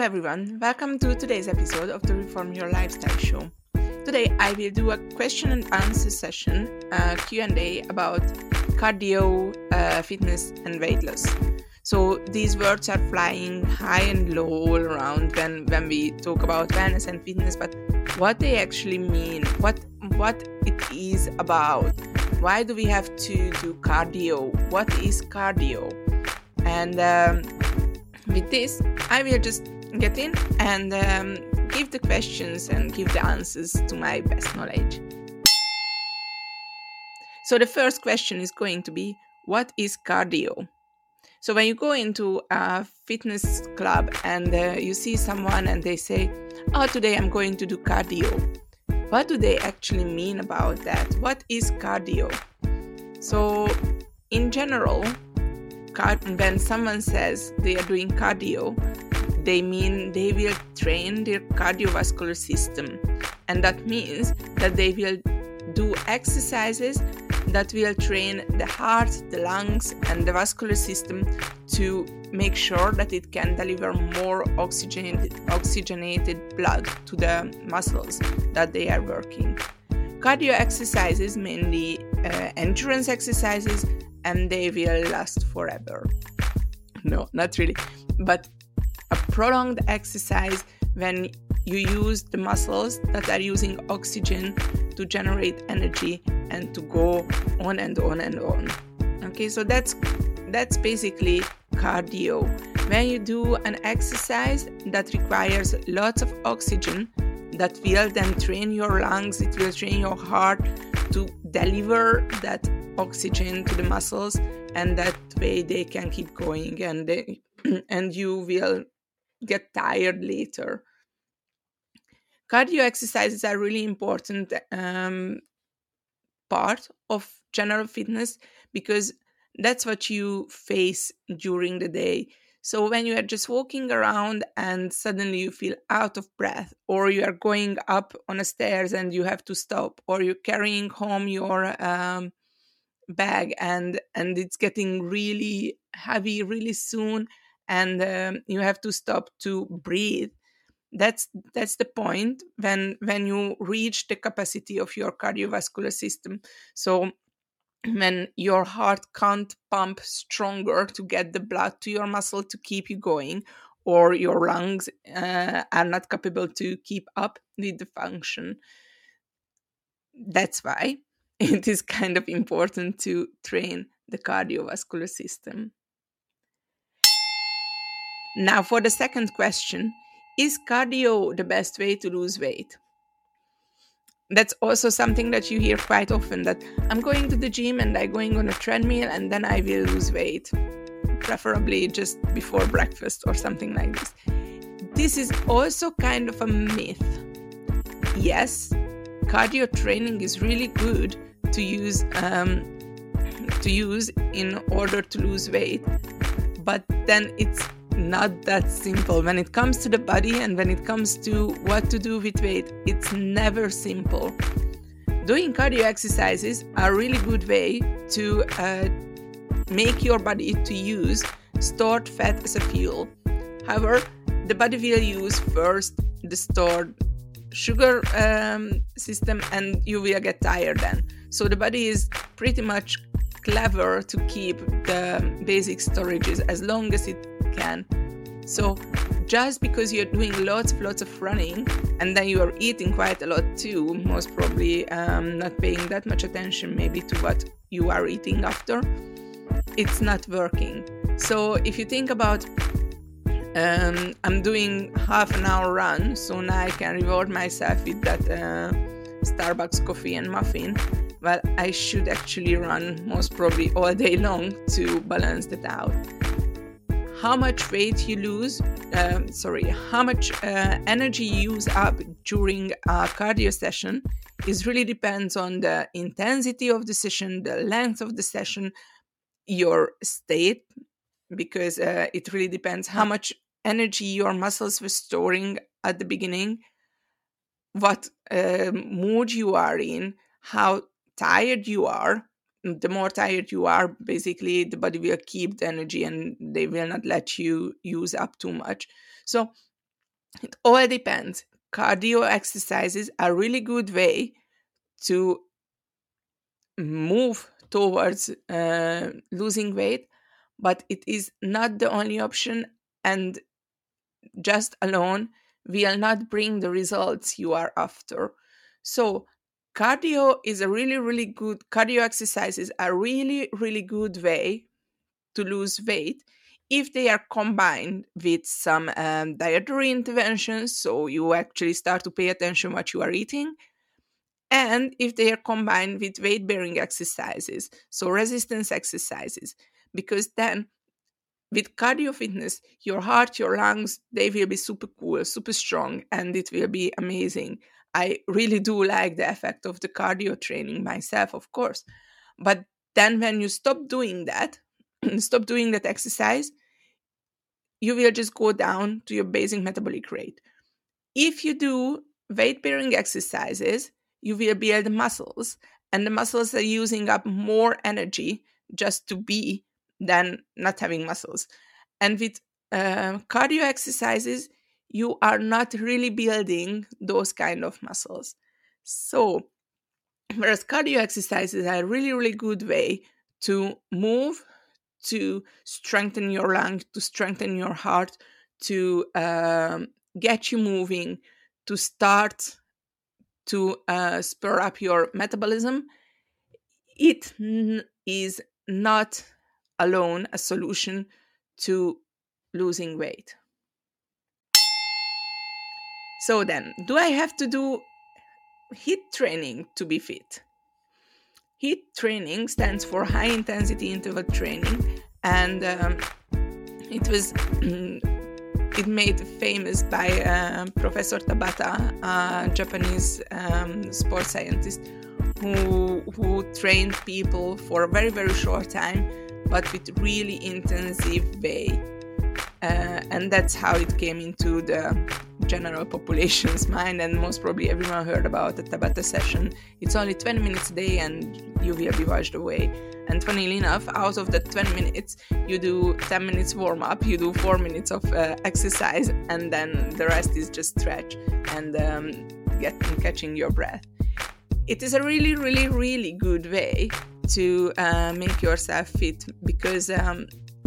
Hello everyone, welcome to today's episode of the Reform Your Lifestyle Show. Today I will do a question and answer session, Q&A about cardio, fitness and weight loss. So these words are flying high and low all around when we talk about wellness and fitness, but what they actually mean, what it is about, why do we have to do cardio, what is cardio? And with this, I will just get in and give the questions and give the answers to my best knowledge. So the first question is going to be, what is cardio? So when you go into a fitness club and you see someone and they say, oh, today I'm going to do cardio. What do they actually mean about that? What is cardio? So in general, when someone says they are doing cardio, they mean they will train their cardiovascular system, and that means that they will do exercises that will train the heart, the lungs and the vascular system to make sure that it can deliver more oxygenated blood to the muscles that they are working. Cardio exercises, mainly endurance exercises, and they will last forever. No, not really. But a prolonged exercise when you use the muscles that are using oxygen to generate energy and to go on and on and on. Okay, so that's basically cardio. When you do an exercise that requires lots of oxygen, that will then train your lungs, it will train your heart to deliver that oxygen to the muscles, and that way they can keep going and you will get tired later. Cardio exercises are really important part of general fitness because that's what you face during the day. So when you are just walking around and suddenly you feel out of breath, or you are going up on a stairs and you have to stop, or you're carrying home your bag and it's getting really heavy really soon, and you have to stop to breathe. That's the point when you reach the capacity of your cardiovascular system. So when your heart can't pump stronger to get the blood to your muscle to keep you going, or your lungs are not capable to keep up with the function. That's why it is kind of important to train the cardiovascular system. Now for the second question, is cardio the best way to lose weight? That's also something that you hear quite often, that I'm going to the gym and I'm going on a treadmill and then I will lose weight, preferably just before breakfast or something like this. This is also kind of a myth. Yes, cardio training is really good to use in order to lose weight, but then it's not that simple. When it comes to the body and when it comes to what to do with weight, it's never simple. Doing cardio exercises are a really good way to make your body to use stored fat as a fuel. However, the body will use first the stored sugar system, and you will get tired then. So the body is pretty much clever to keep the basic storages as long as it can. So just because you're doing lots of running and then you are eating quite a lot too, most probably not paying that much attention maybe to what you are eating after, it's not working. So if you think about I'm doing half an hour run, so now I can reward myself with that Starbucks coffee and muffin. Well, I should actually run most probably all day long to balance that out. How much weight you lose, how much energy you use up during a cardio session is really depends on the intensity of the session, the length of the session, your state, because it really depends how much energy your muscles were storing at the beginning, what mood you are in, how tired you are. The more tired you are, basically the body will keep the energy and they will not let you use up too much. So It all depends. Cardio exercises are a really good way to move towards losing weight, but it is not the only option, and just alone will not bring the results you are after. So cardio is a really, really good, cardio exercises are really, really good way to lose weight if they are combined with some dietary interventions, so you actually start to pay attention what you are eating, and if they are combined with weight-bearing exercises, so resistance exercises, because then with cardio fitness, your heart, your lungs, they will be super cool, super strong, and it will be amazing. I really do like the effect of the cardio training myself, of course. But then when you stop doing that, stop doing that exercise, you will just go down to your basic metabolic rate. If you do weight-bearing exercises, you will build muscles, and the muscles are using up more energy just to be than not having muscles. And with cardio exercises, you are not really building those kind of muscles. So, whereas cardio exercises are a really, really good way to move, to strengthen your lungs, to strengthen your heart, to get you moving, to start to spur up your metabolism, it is not alone a solution to losing weight. So then, do I have to do HIIT training to be fit? HIIT training stands for high intensity interval training, and it made famous by Professor Tabata, a Japanese sports scientist who trained people for a very, very short time, but with really intensive way. And that's how it came into the general population's mind, and most probably everyone heard about the Tabata session. It's only 20 minutes a day and you will be washed away. And funnily enough, out of the 20 minutes, you do 10 minutes warm-up, you do 4 minutes of exercise, and then the rest is just stretch and catching your breath. It is a really, really, really good way to make yourself fit, because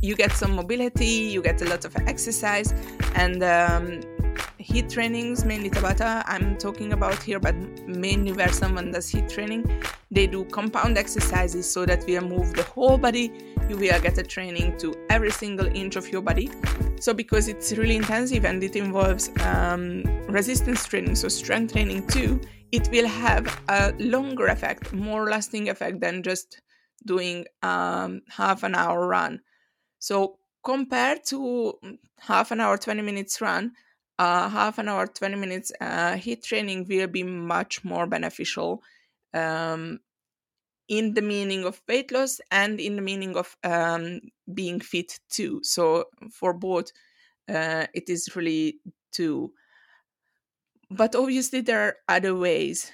you get some mobility, you get a lot of exercise, and HIIT trainings, mainly Tabata I'm talking about here, but mainly where someone does HIIT training, they do compound exercises, so that we move the whole body. You will get a training to every single inch of your body. So because it's really intensive and it involves resistance training, so strength training too, it will have a longer effect, more lasting effect than just doing half an hour run. So compared to half an hour, 20 minutes run, half an hour, 20 minutes HIIT training will be much more beneficial in the meaning of weight loss and in the meaning of being fit too. So for both, it is really two. But obviously there are other ways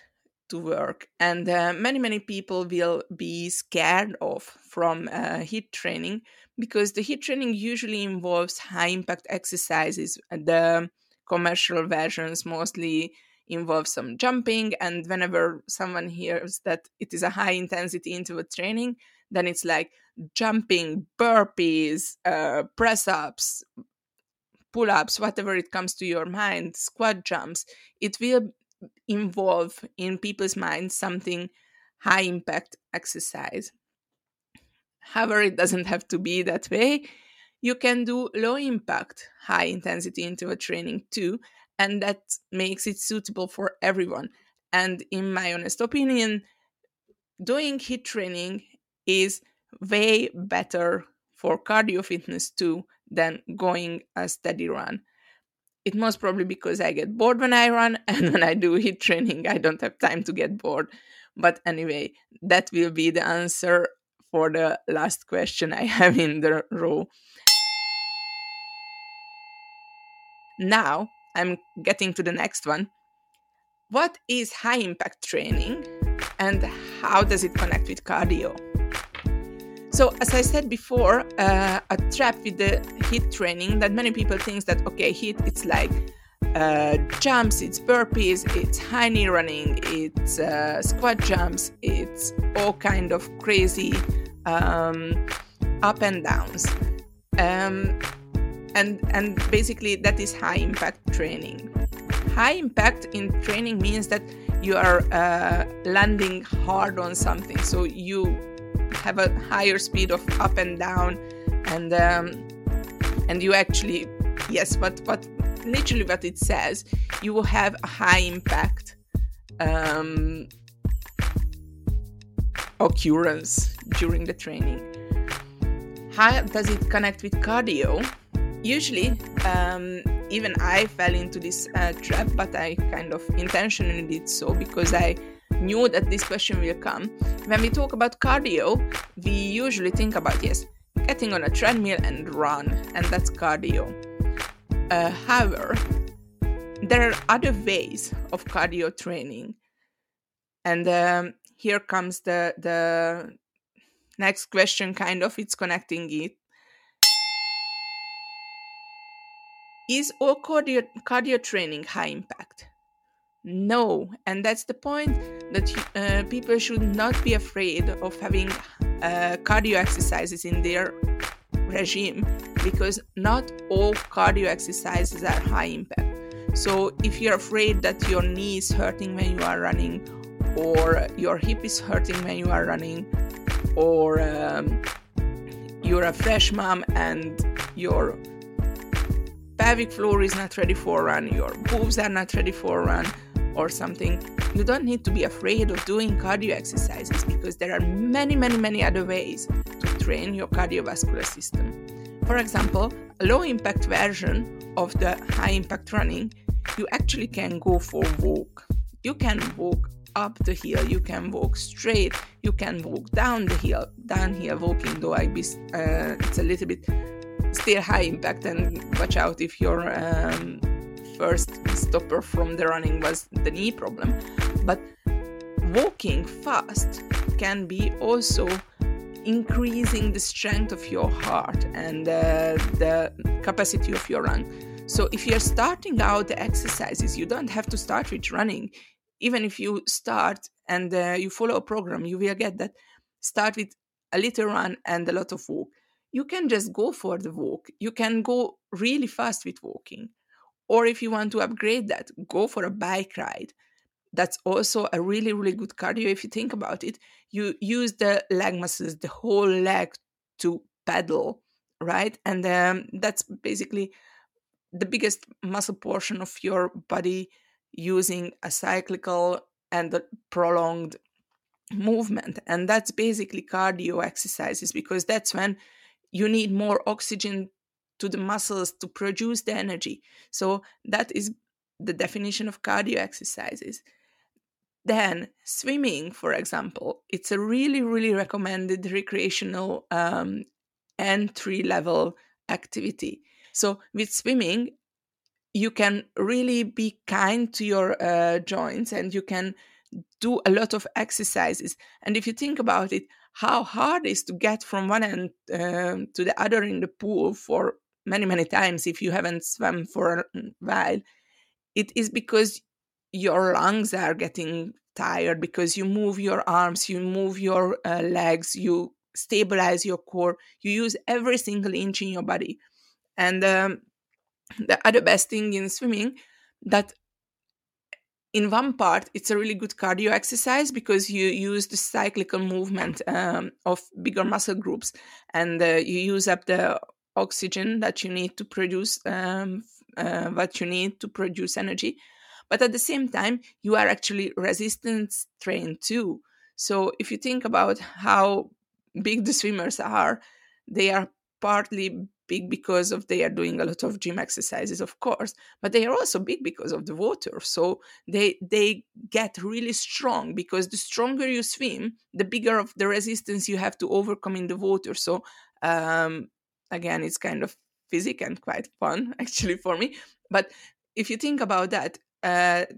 to work, and many people will be scared off from HIIT training, because the HIIT training usually involves high impact exercises. The commercial versions mostly involve some jumping, and whenever someone hears that it is a high intensity interval training, then it's like jumping, burpees, press-ups, pull-ups, whatever it comes to your mind, squat jumps. It will involve in people's minds something high impact exercise. However, it doesn't have to be that way. You can do low impact, high intensity interval training too, and that makes it suitable for everyone. And in my honest opinion, doing HIIT training is way better for cardio fitness too than going a steady run. It's most probably because I get bored when I run, and when I do HIIT training, I don't have time to get bored. But anyway, that will be the answer for the last question I have in the row. Now I'm getting to the next one. What is high impact training and how does it connect with cardio? So as I said before, a trap with the HIIT training that many people think that, okay, HIIT, it's like jumps, it's burpees, it's high knee running, it's squat jumps, it's all kind of crazy up and downs. And basically that is high impact training. High impact in training means that you are landing hard on something. So you have a higher speed of up and down, and you actually, yes, but literally what it says, you will have a high impact occurrence during the training. How does it connect with cardio? Usually, even I fell into this trap, but I kind of intentionally did so because I knew that this question will come. When we talk about cardio, we usually think about, yes, getting on a treadmill and run, and that's cardio. However, there are other ways of cardio training. And here comes the next question, kind of, it's connecting it. Is all cardio training high impact? No, and that's the point, that people should not be afraid of having cardio exercises in their regime, because not all cardio exercises are high impact. So if you're afraid that your knee is hurting when you are running, or your hip is hurting when you are running, or you're a fresh mom and your pelvic floor is not ready for a run, your boobs are not ready for a run or something, you don't need to be afraid of doing cardio exercises, because there are many, many, many other ways to train your cardiovascular system. For example, a low impact version of the high impact running, you actually can go for a walk. You can walk up the hill, you can walk straight, you can walk down the hill, downhill walking, though it's a little bit still high impact, and watch out if your first stopper from the running was the knee problem. But walking fast can be also increasing the strength of your heart and the capacity of your lung. So if you're starting out the exercises, you don't have to start with running. Even if you start and you follow a program, you will get that. Start with a little run and a lot of walk. You can just go for the walk. You can go really fast with walking. Or if you want to upgrade that, go for a bike ride. That's also a really, really good cardio. If you think about it, you use the leg muscles, the whole leg to pedal, right? And that's basically the biggest muscle portion of your body using a cyclical and a prolonged movement. And that's basically cardio exercises, because that's when you need more oxygen to the muscles to produce the energy. So that is the definition of cardio exercises. Then swimming, for example, it's a really, really recommended recreational entry-level activity. So with swimming, you can really be kind to your joints, and you can do a lot of exercises. And if you think about it, how hard it is to get from one end to the other in the pool for many, many times if you haven't swum for a while. It is because your lungs are getting tired, because you move your arms, you move your legs, you stabilize your core, you use every single inch in your body. And the other best thing in swimming, that in one part, it's a really good cardio exercise because you use the cyclical movement of bigger muscle groups, and you use up the oxygen that you need to produce what you need to produce energy. But at the same time, you are actually resistance trained too. So if you think about how big the swimmers are, they are partly big because of they are doing a lot of gym exercises, of course, but they are also big because of the water. So they get really strong, because the stronger you swim, the bigger of the resistance you have to overcome in the water. So again, it's kind of physical and quite fun actually for me. But if you think about that, the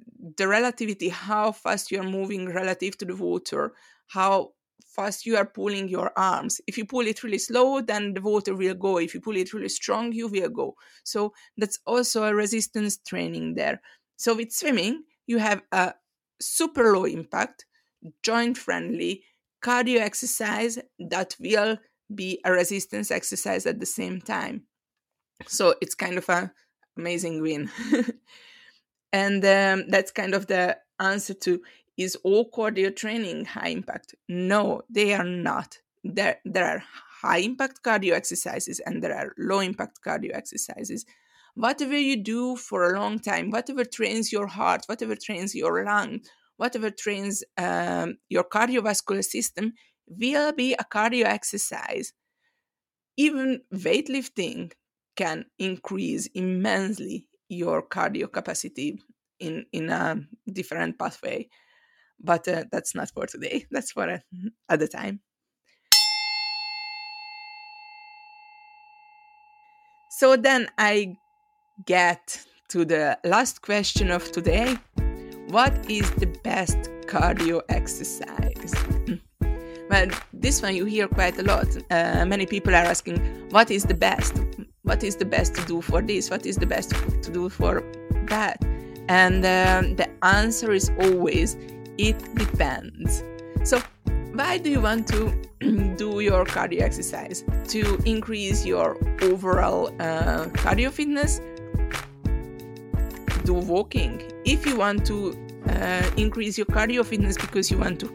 relativity, how fast you are moving relative to the water, how fast you are pulling your arms. If you pull it really slow, then the water will go. If you pull it really strong, you will go. So that's also a resistance training there. So with swimming, you have a super low impact, joint-friendly cardio exercise that will be a resistance exercise at the same time. So it's kind of an amazing win. And that's kind of the answer to, is all cardio training high impact? No, they are not. There are high impact cardio exercises and there are low impact cardio exercises. Whatever you do for a long time, whatever trains your heart, whatever trains your lung, whatever trains your cardiovascular system will be a cardio exercise. Even weightlifting can increase immensely your cardio capacity in a different pathway. But that's not for today. That's for another time. So then I get to the last question of today. What is the best cardio exercise? Well, this one you hear quite a lot. Many people are asking, what is the best? What is the best to do for this? What is the best to do for that? And the answer is always, it depends. So why do you want to do your cardio exercise? To increase your overall cardio fitness? Do walking. If you want to increase your cardio fitness because you want to,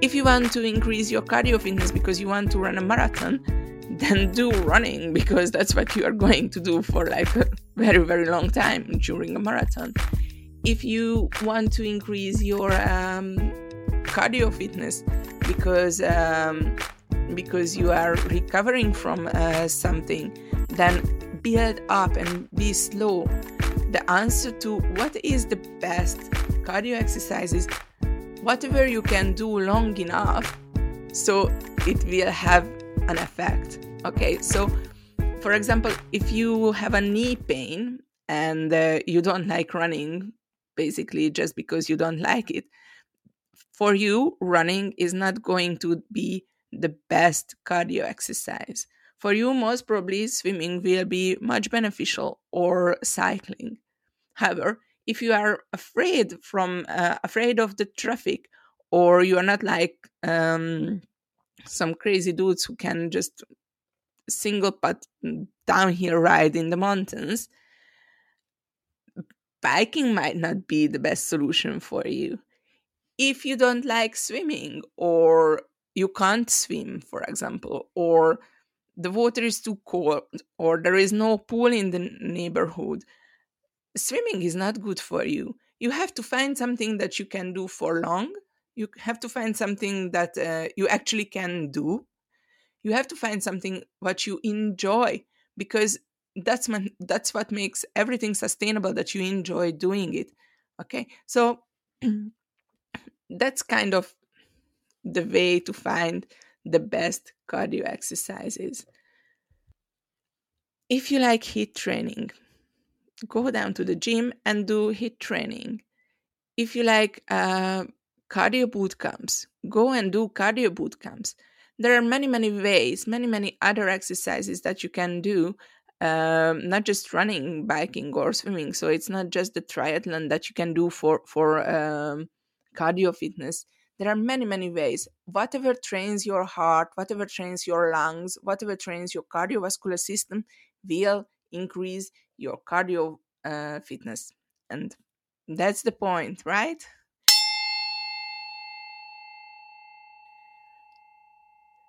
if you want to increase your cardio fitness because you want to run a marathon, then do running, because that's what you are going to do for like a very, very long time during a marathon. If you want to increase your cardio fitness because you are recovering from something, then build up and be slow. The answer to what is the best cardio exercise is whatever you can do long enough so it will have an effect. Okay, so for example, if you have a knee pain and you don't like running, basically just because you don't like it, for you, running is not going to be the best cardio exercise. For you, most probably swimming will be much beneficial, or cycling. However, if you are afraid of the traffic, or you are not like some crazy dudes who can just single path downhill ride in the mountains, biking might not be the best solution for you. If you don't like swimming, or you can't swim, for example, or the water is too cold, or there is no pool in the neighborhood, swimming is not good for you. You have to find something that you can do for long. You have to find something that you actually can do. You have to find something what you enjoy, because that's what makes everything sustainable, that you enjoy doing it. Okay, so that's kind of the way to find the best cardio exercises. If you like HIIT training, go down to the gym and do HIIT training. If you like cardio boot camps, go and do cardio boot camps. There are many, many ways, many, many other exercises that you can do, not just running, biking, or swimming. So it's not just the triathlon that you can do for cardio fitness. There are many, many ways. Whatever trains your heart, whatever trains your lungs, whatever trains your cardiovascular system will increase your cardio fitness. And that's the point, right?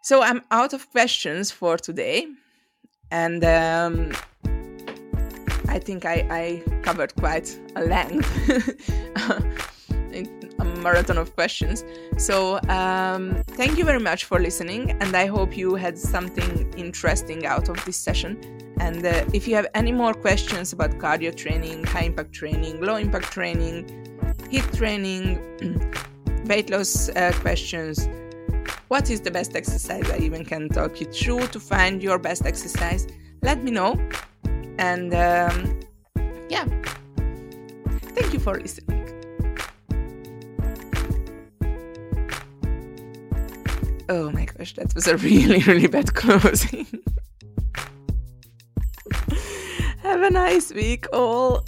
So I'm out of questions for today. And I think I covered quite a length. A marathon of questions. So thank you very much for listening, and I hope you had something interesting out of this session. And if you have any more questions about cardio training, high impact training, low impact training, HIIT training, weight loss questions, what is the best exercise, I even can talk you through to find your best exercise, let me know. And yeah, thank you for listening. Oh my gosh, that was a really, really bad closing. Have a nice week, all.